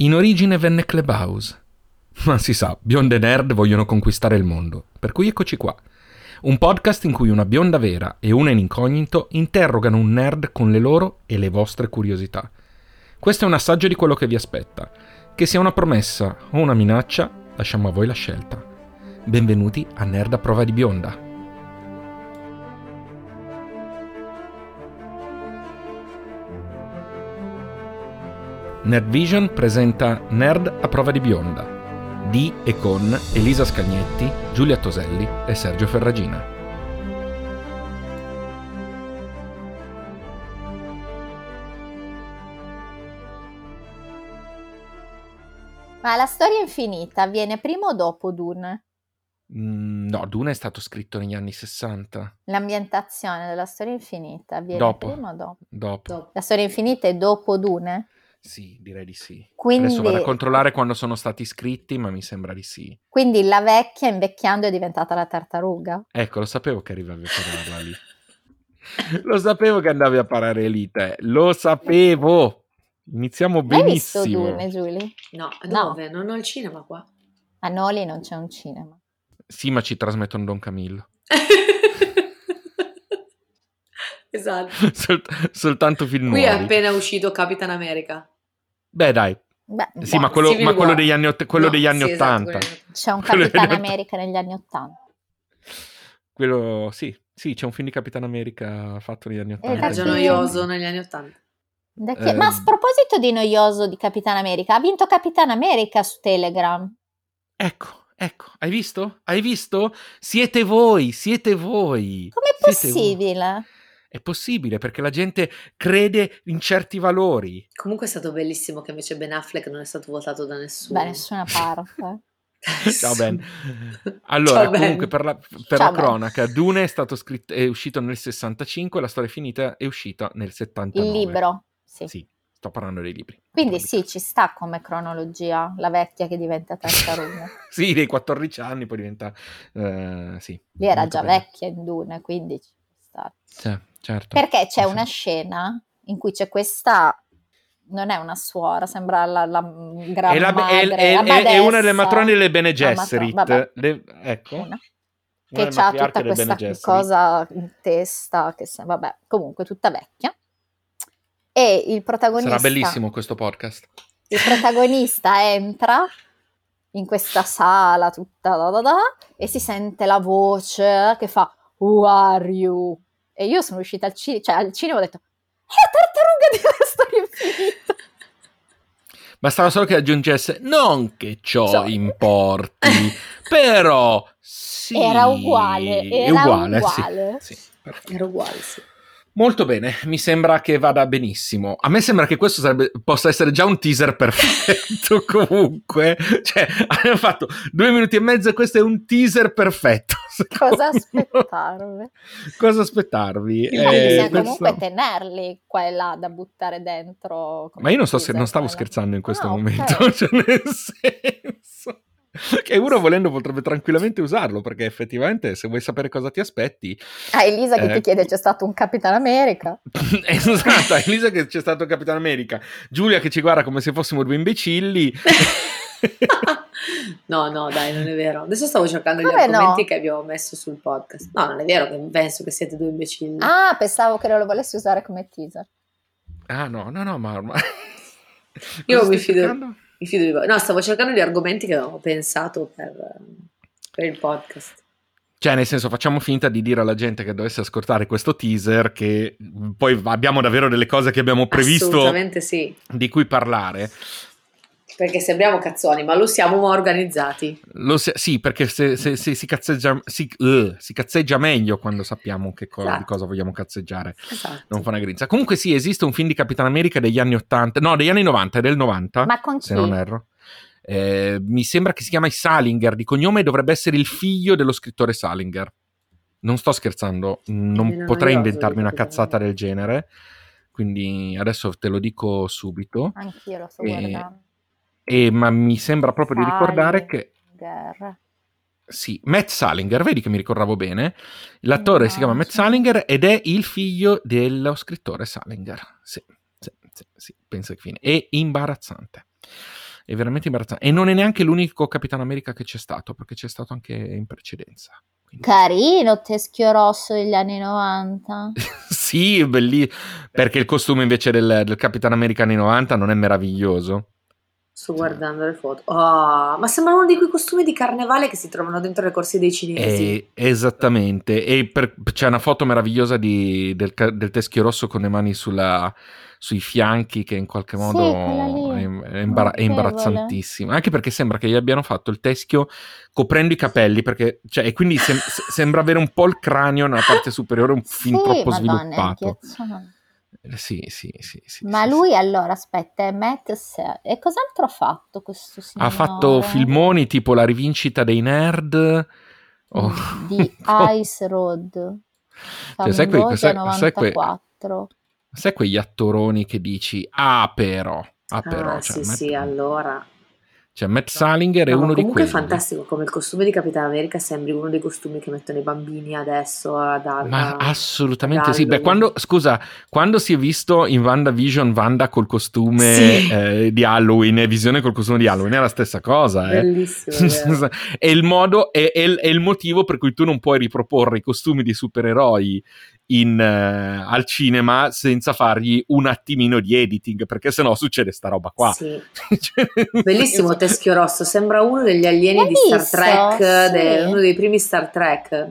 In origine venne Clubhouse. Ma si sa, bionde nerd vogliono conquistare il mondo, per cui eccoci qua. Un podcast in cui una bionda vera e una in incognito interrogano un nerd con le loro e le vostre curiosità. Questo è un assaggio di quello che vi aspetta. Che sia una promessa o una minaccia, lasciamo a voi la scelta. Benvenuti a Nerd a prova di bionda. Nerdvision presenta Nerd a prova di bionda, di e con Elisa Scagnetti, Giulia Toselli e Sergio Ferragina. Ma La storia infinita viene prima o dopo Dune? No, Dune è stato scritto negli anni 60. L'ambientazione della storia infinita viene prima o dopo? Dopo. La storia infinita è dopo Dune? Sì, direi di sì. Quindi, adesso vado a controllare quando sono stati scritti, ma mi sembra di sì. Quindi la vecchia invecchiando è diventata la tartaruga? Ecco, lo sapevo che arrivavi a parlarla lì. Lo sapevo che andavi a parare lì te, lo sapevo. Iniziamo benissimo. Hai visto Dune, Giulia? No, dove? Non ho il cinema qua. A Noli non c'è un cinema. Sì, ma ci trasmettono Don Camillo. Esatto. Soltanto film nuovi. Qui è appena uscito Capitan America. Beh, dai. Sì, ma quello degli anni 80. C'è un Capitan America negli anni 80. Quello, sì, c'è un film di Capitan America fatto negli anni 80. Era noioso negli anni 80. Ma a proposito di noioso di Capitan America, ha vinto Capitan America su Telegram. Ecco, hai visto? Siete voi. Com'è possibile? È possibile perché la gente crede in certi valori. Comunque è stato bellissimo che invece Ben Affleck non è stato votato da nessuno. Da nessuna parte. Ciao Ben. Allora, ciao, comunque Ben. per la cronaca, Dune è uscito nel 65, La storia finita è uscita nel 79. Il libro, sì. Sto parlando dei libri. Quindi sì, ci sta come cronologia la vecchia che diventa tartaruga. Sì, dei 14 anni poi diventa... sì. Lì era già vecchia in Dune, quindi ci sta. Sì. Certo. Perché c'è una scena in cui c'è questa, non è una suora, sembra la gran madre, è una delle matrone delle Bene Gesserit, ecco, una che c'ha tutta questa cosa in testa, che vabbè, comunque tutta vecchia, e il protagonista... Sarà bellissimo questo podcast. Il protagonista entra in questa sala tutta e si sente la voce che fa "Who are you?" E io sono uscita al cinema, ho detto: è la tartaruga della storia infinita. Bastava solo che aggiungesse non che ciò importi, però sì. Era uguale. Sì, era uguale, sì. Molto bene, mi sembra che vada benissimo. A me sembra che questo possa essere già un teaser perfetto, comunque. Cioè, abbiamo fatto 2 minuti e mezzo e questo è un teaser perfetto. Cosa aspettarvi? Bisogna comunque tenerli qua e là da buttare dentro. Ma io non so se non stavo scherzando in questo momento, okay. Cioè, nel senso... che uno volendo potrebbe tranquillamente usarlo, perché effettivamente se vuoi sapere cosa ti aspetti... Elisa che ti chiede c'è stato un Capitan America. Esatto, Elisa che c'è stato un Capitan America. Giulia che ci guarda come se fossimo 2 imbecilli. No, dai, non è vero. Adesso stavo cercando gli argomenti che abbiamo messo sul podcast. No, non è vero che penso che siete 2 imbecilli. Ah, pensavo che non lo volessi usare come teaser. Ah, no, ma ormai... Io mi fido di voi. No, stavo cercando gli argomenti che avevo pensato per il podcast. Cioè, nel senso, facciamo finta di dire alla gente che dovesse ascoltare questo teaser che poi abbiamo davvero delle cose che abbiamo previsto. Assolutamente sì. Di cui parlare. Perché sembriamo cazzoni, ma lo siamo ma organizzati. Sì, perché se si cazzeggia meglio quando sappiamo di cosa vogliamo cazzeggiare. Esatto. Non fa una grinza. Comunque sì, esiste un film di Capitan America degli anni 80, no, degli anni 90, è del 90, ma con chi? Se non erro. Mi sembra che si chiama Salinger, di cognome dovrebbe essere il figlio dello scrittore Salinger. Non sto scherzando, non potrei inventarmi una cazzata del genere, quindi adesso te lo dico subito. Anch'io lo sto guardando. Ma mi sembra proprio di ricordare che... Sì, Matt Salinger, vedi che mi ricordavo bene. L'attore si chiama Matt Salinger ed è il figlio dello scrittore Salinger. Sì, penso che fine. È imbarazzante. è veramente imbarazzante. E non è neanche l'unico Capitan America che c'è stato, perché c'è stato anche in precedenza. Quindi... Carino Teschio Rosso degli anni 90. Sì, bellissimo, perché il costume invece del Capitan America anni 90 non è meraviglioso? Sto guardando le foto. Oh, ma sembra uno di quei costumi di carnevale che si trovano dentro le corsie dei cinesi. Esattamente. E c'è una foto meravigliosa del Teschio Rosso con le mani sui fianchi, che in qualche modo è imbarazzantissimo. Anche perché sembra che gli abbiano fatto il teschio coprendo i capelli, perché, cioè, e quindi sembra avere un po' il cranio nella parte superiore un fin troppo sviluppato. Sì. Ma lui allora, aspetta, è Matt Salinger. E cos'altro ha fatto questo signore? Ha fatto filmoni tipo La rivincita dei nerd di Ice Road. Cioè, sai quegli attoroni che dici però allora. Cioè Matt Salinger è uno di quelli. Comunque è fantastico come il costume di Capitan America sembri uno dei costumi che mettono i bambini adesso ad Alba. Ma assolutamente sì. Beh, quando si è visto in Wanda Vision Wanda col costume di Halloween e Visione col costume di Halloween, è la stessa cosa. Bellissimo. È il modo, è il motivo per cui tu non puoi riproporre i costumi di supereroi al cinema senza fargli un attimino di editing, perché sennò succede sta roba qua. Sì. Bellissimo Teschio Rosso, sembra uno degli alieni di Star Trek, uno dei primi Star Trek.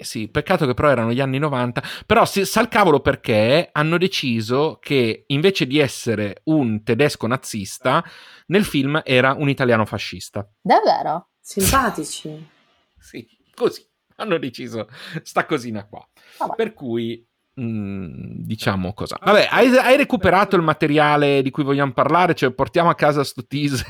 Sì, peccato che però erano gli anni 90, però sa il cavolo perché hanno deciso che invece di essere un tedesco nazista nel film era un italiano fascista. Davvero? Simpatici. Sì, così. Hanno deciso sta cosina qua. Vabbè. Per cui diciamo cosa. Vabbè, hai recuperato il materiale di cui vogliamo parlare? Cioè portiamo a casa sto teaser.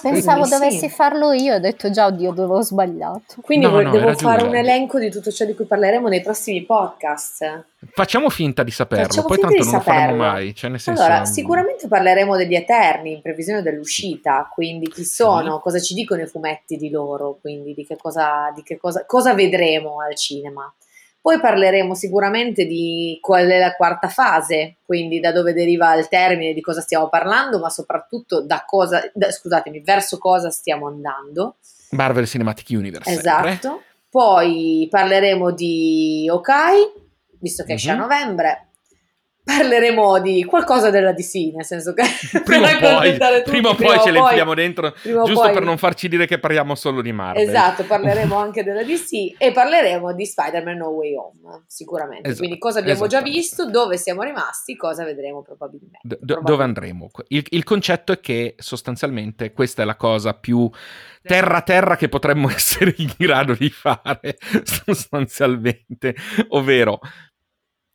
Pensavo dovessi farlo io, ho detto già, oddio, dove ho sbagliato. Quindi devo fare un elenco di tutto ciò di cui parleremo nei prossimi podcast. Facciamo finta di saperlo, poi tanto non lo faremo mai. Cioè, nel senso, allora, sicuramente parleremo degli Eterni in previsione dell'uscita, quindi chi sono, cosa ci dicono i fumetti di loro, quindi di che cosa vedremo al cinema. Poi parleremo sicuramente di qual è la quarta fase, quindi da dove deriva il termine, di cosa stiamo parlando, ma soprattutto verso cosa stiamo andando. Marvel Cinematic Universe. Esatto. Sempre. Poi parleremo di Hawkeye, visto che esce a novembre. Parleremo di qualcosa della DC, nel senso che prima o poi ce le infiliamo dentro, giusto per non farci dire che parliamo solo di Marvel. Esatto, parleremo anche della DC e parleremo di Spider-Man No Way Home, sicuramente. Esatto, quindi cosa abbiamo già visto, dove siamo rimasti, cosa vedremo probabilmente. Dove andremo. Il concetto è che sostanzialmente questa è la cosa più terra-terra che potremmo essere in grado di fare, sostanzialmente, ovvero...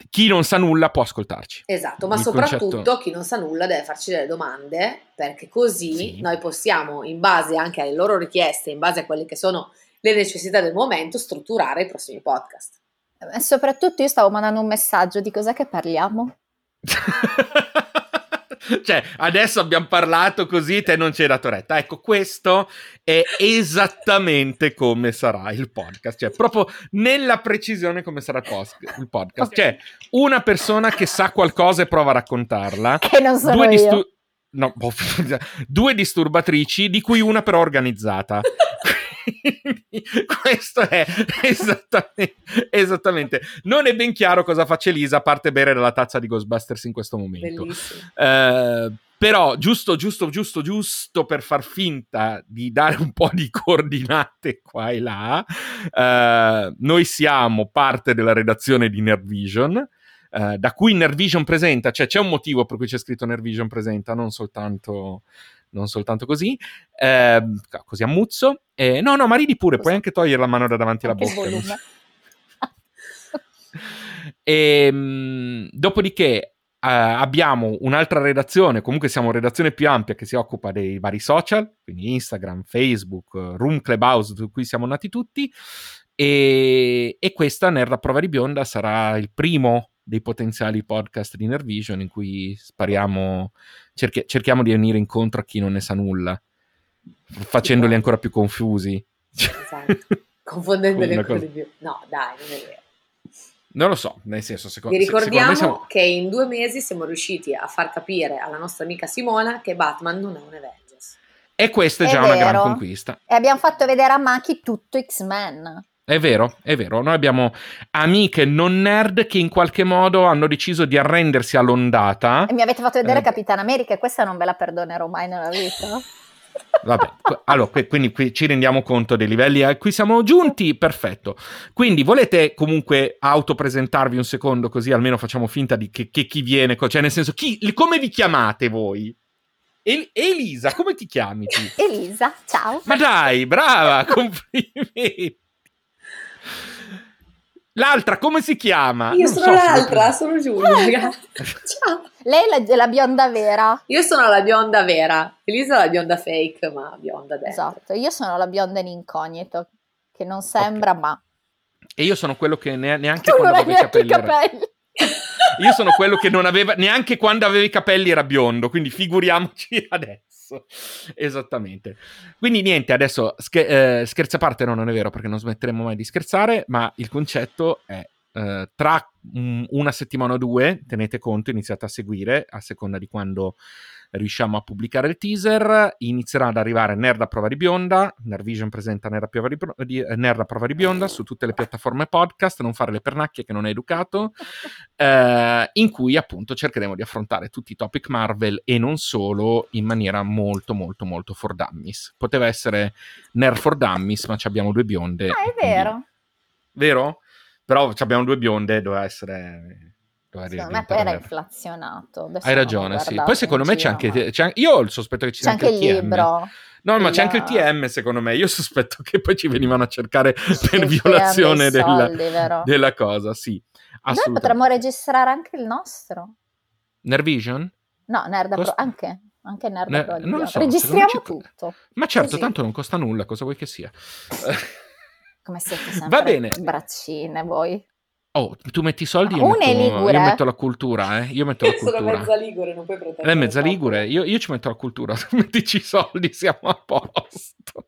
Chi non sa nulla può ascoltarci. Esatto, ma soprattutto chi non sa nulla deve farci delle domande, perché così noi possiamo, in base anche alle loro richieste, in base a quelle che sono le necessità del momento, strutturare i prossimi podcast. E soprattutto io stavo mandando un messaggio di cos'è che parliamo. Cioè, adesso abbiamo parlato così, te non c'hai dato retta. Ecco, questo è esattamente come sarà il podcast. Cioè, proprio nella precisione come sarà il podcast. Cioè, una persona che sa qualcosa e prova a raccontarla. Che non sono io. Due disturbatrici, di cui una però organizzata. Questo è esattamente. Non è ben chiaro cosa faccia Elisa, a parte bere dalla tazza di Ghostbusters in questo momento. Però giusto per far finta di dare un po' di coordinate qua e là, noi siamo parte della redazione di Nerdvision, da cui Nerdvision presenta, cioè c'è un motivo per cui c'è scritto Nerdvision presenta, non soltanto così, così a muzzo. No, ma ridi pure, puoi anche togliere la mano da davanti alla bocca. Dopodiché abbiamo un'altra redazione, comunque siamo redazione più ampia, che si occupa dei vari social, quindi Instagram, Facebook, Room Clubhouse, su cui siamo nati tutti, e questa Nerd a prova di bionda sarà il primo dei potenziali podcast di Nerdvision, in cui spariamo, cerchiamo di venire incontro a chi non ne sa nulla, facendoli ancora più confusi. Esatto. Confondendoli ancora di più. No, dai, non è vero. Non lo so, nel senso, ricordiamo che in 2 mesi siamo riusciti a far capire alla nostra amica Simona che Batman non è un Avengers. E questa è già una gran conquista. E abbiamo fatto vedere a Maki tutto X-Men. È vero, noi abbiamo amiche non nerd che in qualche modo hanno deciso di arrendersi all'ondata. E mi avete fatto vedere Capitan America, e questa non ve la perdonerò mai nella vita. Vabbè, allora, quindi qui ci rendiamo conto dei livelli a cui siamo giunti, perfetto. Quindi volete comunque autopresentarvi un secondo, così almeno facciamo finta di che chi viene, cioè nel senso, come vi chiamate voi? Elisa, come ti chiami tu? Elisa, ciao. Ma dai, brava, complimenti. L'altra come si chiama? Io non sono l'altra, sono Giulia. Ciao. Lei è la bionda vera. Io sono la bionda vera. Elisa è la bionda fake, ma bionda dentro. Esatto, io sono la bionda in incognito, che non sembra, okay. Ma... E io sono quello che neanche tu quando avevi i capelli. Io sono quello che non aveva, neanche quando avevi i capelli era biondo, quindi figuriamoci adesso. Esattamente. Quindi niente, adesso scherzi a parte, no, non è vero, perché non smetteremo mai di scherzare, ma il concetto è tra una settimana o due, tenete conto, iniziate a seguire, a seconda di quando riusciamo a pubblicare il teaser, inizierà ad arrivare Nerd a prova di bionda. Nerdvision presenta Nerd a prova di bionda su tutte le piattaforme podcast, non fare le pernacchie che non è educato, in cui appunto cercheremo di affrontare tutti i topic Marvel e non solo, in maniera molto molto molto for dummies. Poteva essere Nerd for dummies, ma ci abbiamo due bionde. Ah, è vero. Quindi... Vero? Però ci abbiamo due bionde, doveva essere... Secondo me poi era inflazionato. Adesso hai ragione, sì. Poi secondo me c'è anche io ho il sospetto che ci sia anche il libro. No, ma c'è anche il TM, secondo me. Io sospetto che poi ci venivano a cercare per violazione della cosa, sì. Noi potremmo registrare anche il nostro. Nerdvision? No, anche Nerd non so, registriamo tutto. Ma certo, così. Tanto non costa nulla, cosa vuoi che sia. Come siete sempre va bene. Braccine voi. Oh, tu metti i soldi, io metto la cultura, Io metto la cultura. Sono mezza ligure, non puoi pretendere. Lei è mezza ligure, io ci metto la cultura. Mettici i soldi, siamo a posto.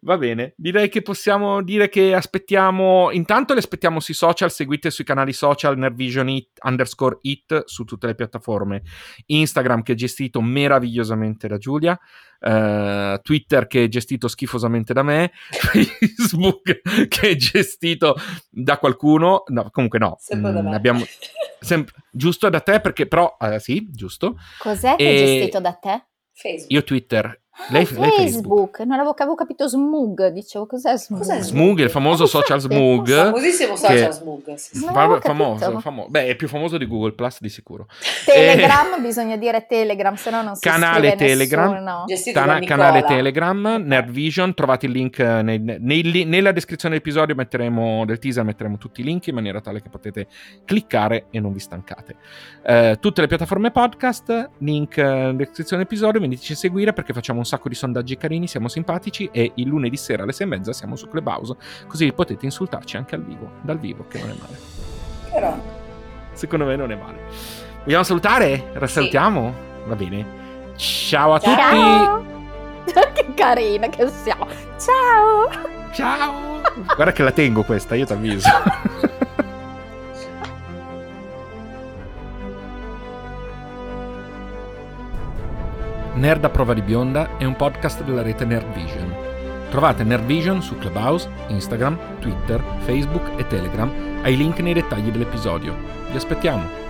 Va bene, direi che possiamo dire che aspettiamo, intanto le aspettiamo sui social, seguite sui canali social nerdvision_it su tutte le piattaforme, Instagram che è gestito meravigliosamente da Giulia, Twitter che è gestito schifosamente da me, Facebook che è gestito da qualcuno, no, comunque no, abbiamo sempre giusto da te, perché però sì, giusto. Cos'è che è gestito da te? Facebook. Io Twitter. Lei Facebook, non avevo capito smug, dicevo cos'è smug? Smug, il famoso social smug. Famosissimo social smug. Sì. Famoso. Beh, è più famoso di Google Plus di sicuro. Telegram, bisogna dire Telegram, se no non si canale Telegram, nessuno. Canale Telegram, Nerdvision, trovate il link nella descrizione dell'episodio, del teaser metteremo tutti i link in maniera tale che potete cliccare e non vi stancate. Tutte le piattaforme podcast, link nella descrizione dell'episodio, veniteci a seguire perché facciamo un sacco di sondaggi carini, siamo simpatici e il lunedì sera alle 6:30 siamo su Clubhouse, così potete insultarci anche dal vivo, che non è male. Però secondo me non è male. Vogliamo salutare? Salutiamo? Sì. Va bene. Ciao a tutti. Che carina che siamo. Ciao. Guarda che la tengo questa, io ti avviso. Nerd a prova di bionda è un podcast della rete Nerdvision. Trovate Nerdvision su Clubhouse, Instagram, Twitter, Facebook e Telegram, ai link nei dettagli dell'episodio. Vi aspettiamo!